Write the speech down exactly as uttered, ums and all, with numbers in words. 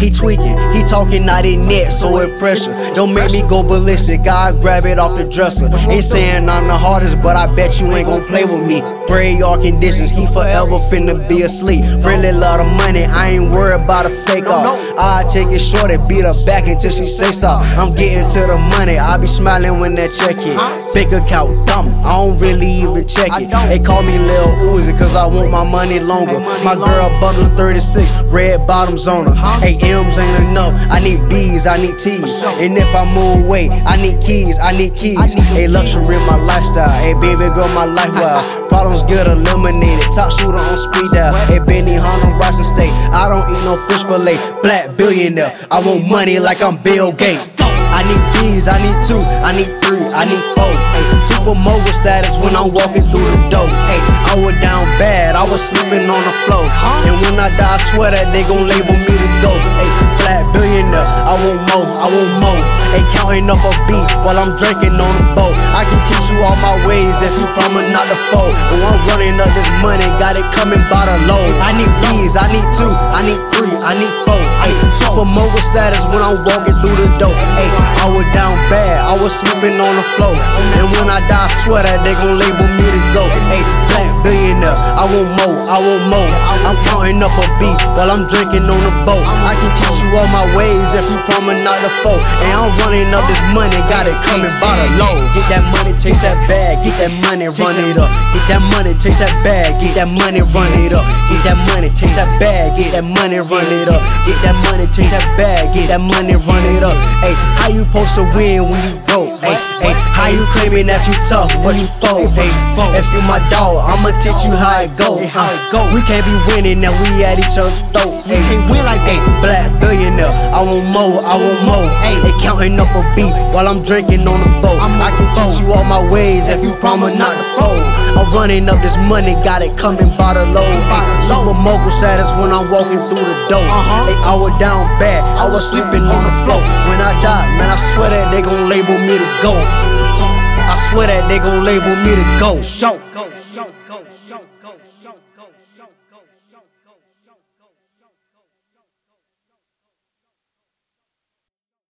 He tweaking, he talking, not in net, so it pressure. Don't make me go ballistic, I grab it off the dresser. Ain't saying I'm the hardest, but I bet you ain't gon' play with me. Pray all conditions, he forever finna be asleep. Really lot of money, I ain't worried about a fake off. I take it short and beat her back until she say stop. I'm getting to the money, I be smiling when that check hit. Big account, dumb, I don't really even check it. They call me Lil Uzi, cause I want my money longer. My girl bundle thirty-six, red bottoms on her. Hey, M's ain't enough, I need B's, I need T's. And if I move away, I need keys, I need keys. Hey, luxury, my lifestyle. Hey, baby girl, my life wild. Problems get eliminated, top shooter on speed dial. Hey, Benny Holland, Roxon State. I don't eat no fish fillet. Black billionaire, I want money like I'm Bill Gates. I need these, I need two, I need three, I need four. Hey, super mogul status when I'm walking through the door. Hey, I was down bad, I was sleeping on the floor. And when I die, I swear that they gon' label me the GOAT. Hey, black billionaire, I want more, I want more. Hey, counting up a beat while I'm drinking on the boat. I can teach you all my ways if you promise not to fold. But I'm running up this money, got it coming by the load. I need these, I need two, I need three, I need four. Ay, super mogul status when I'm walking through the door. Ay, I was down bad, I was sleeping on the floor. And when I die, I swear that they gon' label me the GOAT. Ay, black billionaire, I want more, I want more. I'm counting up a beat while I'm drinking on the boat. I can teach you all my ways if you promise not to fold. And I'm running up this money, got it coming by the load. Get that money, take that bag, get that money, run it up. Get that money, take that bag, get that money, run it up. Get that money, take that bag, get that money, run it up. Get that money, take that bag, get that money, run it up. Hey, how you supposed to win when you broke? Hey, hey, how you claiming that you tough, but you fold? Hey, if you my dog, I'ma teach you how it go. Uh, we can't be winning and we at each other's throat. Hey, win like that. Black billionaire, I want more, I want more. Hey, they counting up a beat while I'm drinking on the boat. I can teach you all my ways if you promise not to fold. I'm running up this money, got it coming by the load. Ay, super mogul status when I'm walking through the door. Ay, I was down bad, I was sleeping on the floor. When I die, man, I swear that they gon' label me the GOAT. I swear that they gon' label me the GOAT.